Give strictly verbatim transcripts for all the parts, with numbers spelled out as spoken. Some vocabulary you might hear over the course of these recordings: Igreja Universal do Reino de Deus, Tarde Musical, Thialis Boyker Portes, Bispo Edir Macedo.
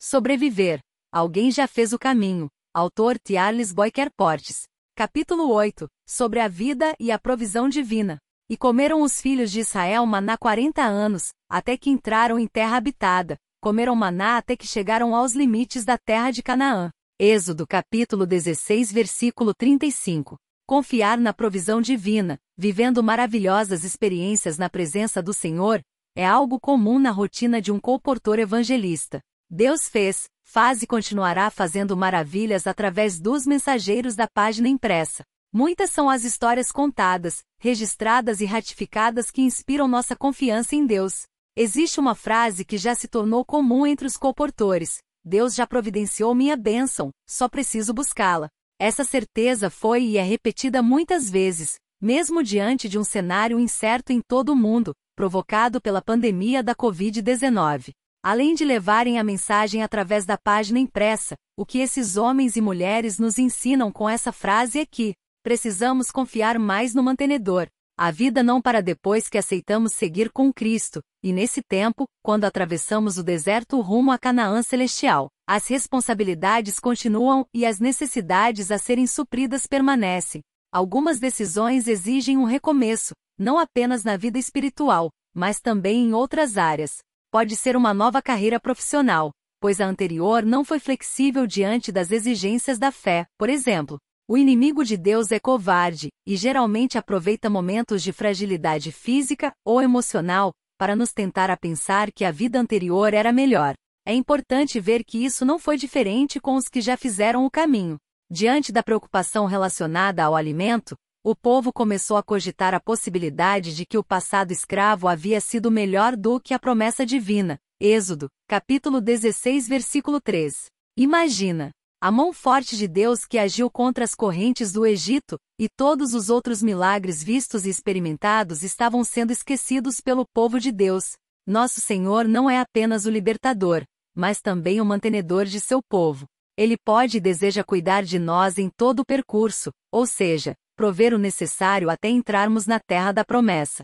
Sobreviver. Alguém já fez o caminho. Autor Thialis Boyker Portes. Capítulo oito. Sobre a vida e a provisão divina. E comeram os filhos de Israel maná quarenta anos, até que entraram em terra habitada. Comeram maná até que chegaram aos limites da terra de Canaã. Êxodo capítulo dezesseis versículo trinta e cinco. Confiar na provisão divina, vivendo maravilhosas experiências na presença do Senhor, é algo comum na rotina de um colportor evangelista. Deus fez, faz e continuará fazendo maravilhas através dos mensageiros da página impressa. Muitas são as histórias contadas, registradas e ratificadas que inspiram nossa confiança em Deus. Existe uma frase que já se tornou comum entre os colportores: Deus já providenciou minha bênção, só preciso buscá-la. Essa certeza foi e é repetida muitas vezes, mesmo diante de um cenário incerto em todo o mundo, provocado pela pandemia da covid dezenove. Além de levarem a mensagem através da página impressa, o que esses homens e mulheres nos ensinam com essa frase é que precisamos confiar mais no mantenedor. A vida não para depois que aceitamos seguir com Cristo, e nesse tempo, quando atravessamos o deserto rumo a Canaã Celestial, as responsabilidades continuam e as necessidades a serem supridas permanecem. Algumas decisões exigem um recomeço, não apenas na vida espiritual, mas também em outras áreas. Pode ser uma nova carreira profissional, pois a anterior não foi flexível diante das exigências da fé, por exemplo. O inimigo de Deus é covarde, e geralmente aproveita momentos de fragilidade física ou emocional, para nos tentar a pensar que a vida anterior era melhor. É importante ver que isso não foi diferente com os que já fizeram o caminho. Diante da preocupação relacionada ao alimento, o povo começou a cogitar a possibilidade de que o passado escravo havia sido melhor do que a promessa divina. Êxodo, capítulo dezesseis, versículo três. Imagina! A mão forte de Deus que agiu contra as correntes do Egito, e todos os outros milagres vistos e experimentados estavam sendo esquecidos pelo povo de Deus. Nosso Senhor não é apenas o libertador, mas também o mantenedor de seu povo. Ele pode e deseja cuidar de nós em todo o percurso, ou seja, prover o necessário até entrarmos na terra da promessa.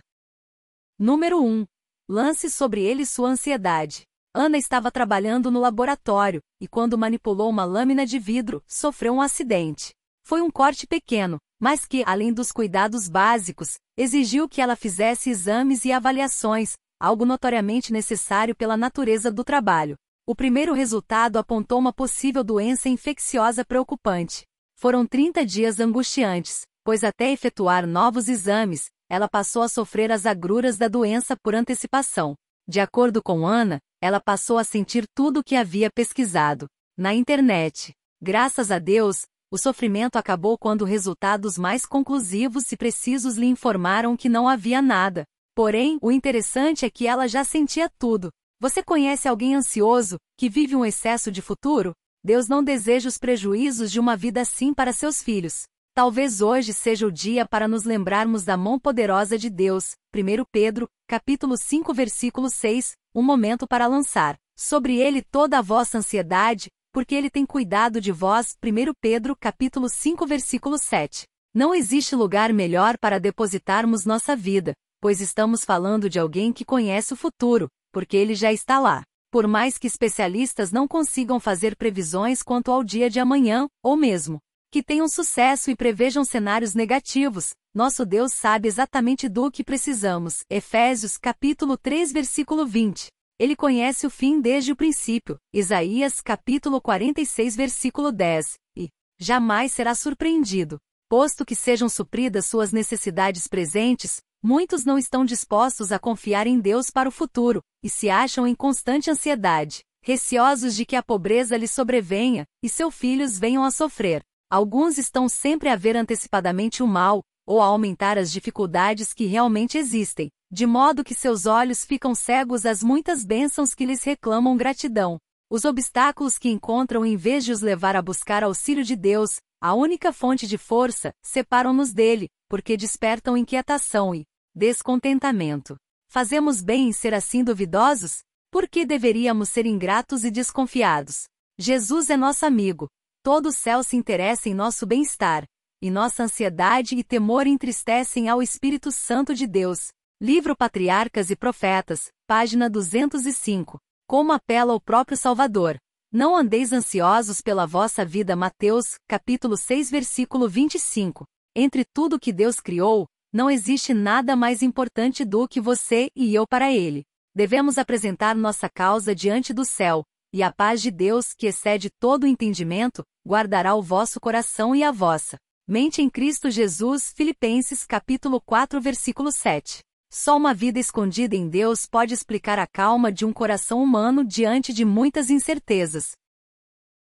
Número um. Lance sobre ele sua ansiedade. Ana estava trabalhando no laboratório, e quando manipulou uma lâmina de vidro, sofreu um acidente. Foi um corte pequeno, mas que, além dos cuidados básicos, exigiu que ela fizesse exames e avaliações, algo notoriamente necessário pela natureza do trabalho. O primeiro resultado apontou uma possível doença infecciosa preocupante. Foram trinta dias angustiantes, pois até efetuar novos exames, ela passou a sofrer as agruras da doença por antecipação. De acordo com Ana, ela passou a sentir tudo o que havia pesquisado na internet. Graças a Deus, o sofrimento acabou quando resultados mais conclusivos e precisos lhe informaram que não havia nada. Porém, o interessante é que ela já sentia tudo. Você conhece alguém ansioso, que vive um excesso de futuro? Deus não deseja os prejuízos de uma vida assim para seus filhos. Talvez hoje seja o dia para nos lembrarmos da mão poderosa de Deus. primeiro Pedro, capítulo cinco, versículo seis. Um momento para lançar sobre ele toda a vossa ansiedade, porque ele tem cuidado de vós. primeiro Pedro, capítulo cinco, versículo sete. Não existe lugar melhor para depositarmos nossa vida, pois estamos falando de alguém que conhece o futuro, porque ele já está lá. Por mais que especialistas não consigam fazer previsões quanto ao dia de amanhã, ou mesmo que tenham sucesso e prevejam cenários negativos, nosso Deus sabe exatamente do que precisamos. Efésios capítulo três versículo vinte. Ele conhece o fim desde o princípio. Isaías capítulo quarenta e seis versículo dez. E jamais será surpreendido. Posto que sejam supridas suas necessidades presentes, muitos não estão dispostos a confiar em Deus para o futuro, e se acham em constante ansiedade, receosos de que a pobreza lhes sobrevenha, e seus filhos venham a sofrer. Alguns estão sempre a ver antecipadamente o mal, ou a aumentar as dificuldades que realmente existem, de modo que seus olhos ficam cegos às muitas bênçãos que lhes reclamam gratidão. Os obstáculos que encontram, em vez de os levar a buscar auxílio de Deus, a única fonte de força, separam-nos dele, porque despertam inquietação e descontentamento. Fazemos bem em ser assim duvidosos? Por que deveríamos ser ingratos e desconfiados? Jesus é nosso amigo. Todo o céu se interessa em nosso bem-estar, e nossa ansiedade e temor entristecem ao Espírito Santo de Deus. Livro Patriarcas e Profetas, página duzentos e cinco. Como apela ao próprio Salvador. Não andeis ansiosos pela vossa vida. Mateus, capítulo seis, versículo vinte e cinco. Entre tudo que Deus criou, não existe nada mais importante do que você e eu para Ele. Devemos apresentar nossa causa diante do céu, e a paz de Deus, que excede todo o entendimento, guardará o vosso coração e a vossa mente em Cristo Jesus. Filipenses capítulo quatro, versículo sete. Só uma vida escondida em Deus pode explicar a calma de um coração humano diante de muitas incertezas.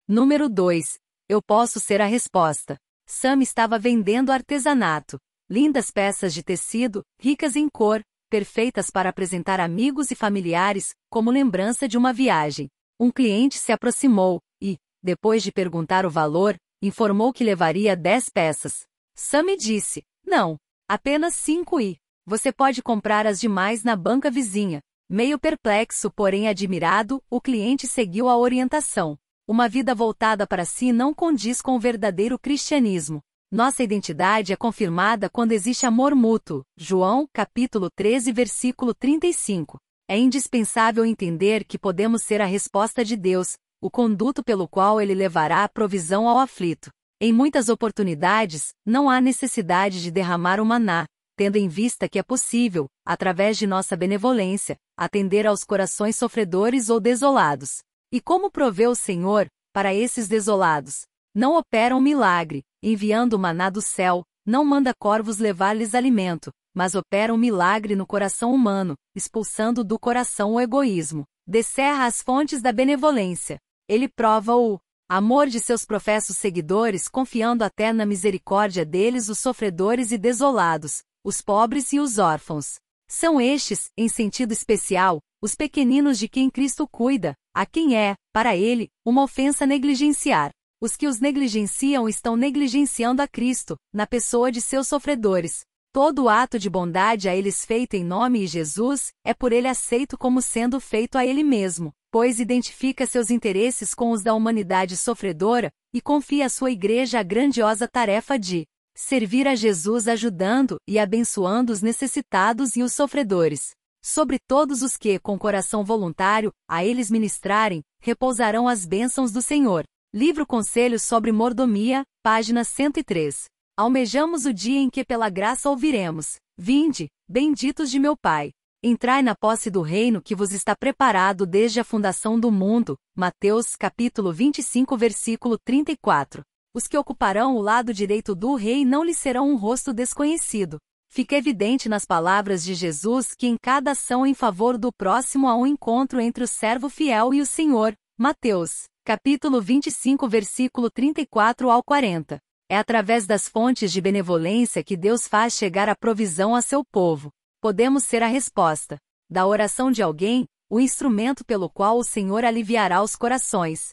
Número dois. Eu posso ser a resposta. Sam estava vendendo artesanato. Lindas peças de tecido, ricas em cor, perfeitas para apresentar amigos e familiares, como lembrança de uma viagem. Um cliente se aproximou e, depois de perguntar o valor, informou que levaria dez peças. Sam disse: "Não, apenas cinco e... você pode comprar as demais na banca vizinha." Meio perplexo, porém admirado, o cliente seguiu a orientação. Uma vida voltada para si não condiz com o verdadeiro cristianismo. Nossa identidade é confirmada quando existe amor mútuo. João, capítulo treze, versículo trinta e cinco. É indispensável entender que podemos ser a resposta de Deus, o conduto pelo qual Ele levará a provisão ao aflito. Em muitas oportunidades, não há necessidade de derramar o maná, tendo em vista que é possível, através de nossa benevolência, atender aos corações sofredores ou desolados. E como proveu o Senhor para esses desolados? Não opera um milagre, enviando o maná do céu, não manda corvos levar-lhes alimento, mas opera um milagre no coração humano, expulsando do coração o egoísmo. Descerra as fontes da benevolência. Ele prova o amor de seus professos seguidores, confiando até na misericórdia deles os sofredores e desolados, os pobres e os órfãos. São estes, em sentido especial, os pequeninos de quem Cristo cuida, a quem é, para Ele, uma ofensa negligenciar. Os que os negligenciam estão negligenciando a Cristo, na pessoa de seus sofredores. Todo ato de bondade a eles feito em nome de Jesus, é por Ele aceito como sendo feito a Ele mesmo, pois identifica seus interesses com os da humanidade sofredora, e confia à sua igreja a grandiosa tarefa de servir a Jesus, ajudando e abençoando os necessitados e os sofredores. Sobre todos os que, com coração voluntário, a eles ministrarem, repousarão as bênçãos do Senhor. Livro Conselhos sobre Mordomia, página cento e três. Almejamos o dia em que pela graça ouviremos: "Vinde, benditos de meu Pai. Entrai na posse do reino que vos está preparado desde a fundação do mundo." Mateus capítulo vinte e cinco, versículo trinta e quatro. Os que ocuparão o lado direito do rei não lhe serão um rosto desconhecido. Fica evidente nas palavras de Jesus que em cada ação em favor do próximo há um encontro entre o servo fiel e o Senhor. Mateus, capítulo vinte e cinco, versículo trinta e quatro ao quarenta. É através das fontes de benevolência que Deus faz chegar a provisão a seu povo. Podemos ser a resposta da oração de alguém, o instrumento pelo qual o Senhor aliviará os corações.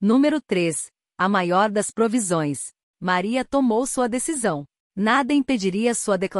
Número três. A maior das provisões. Maria tomou sua decisão. Nada impediria sua declaração.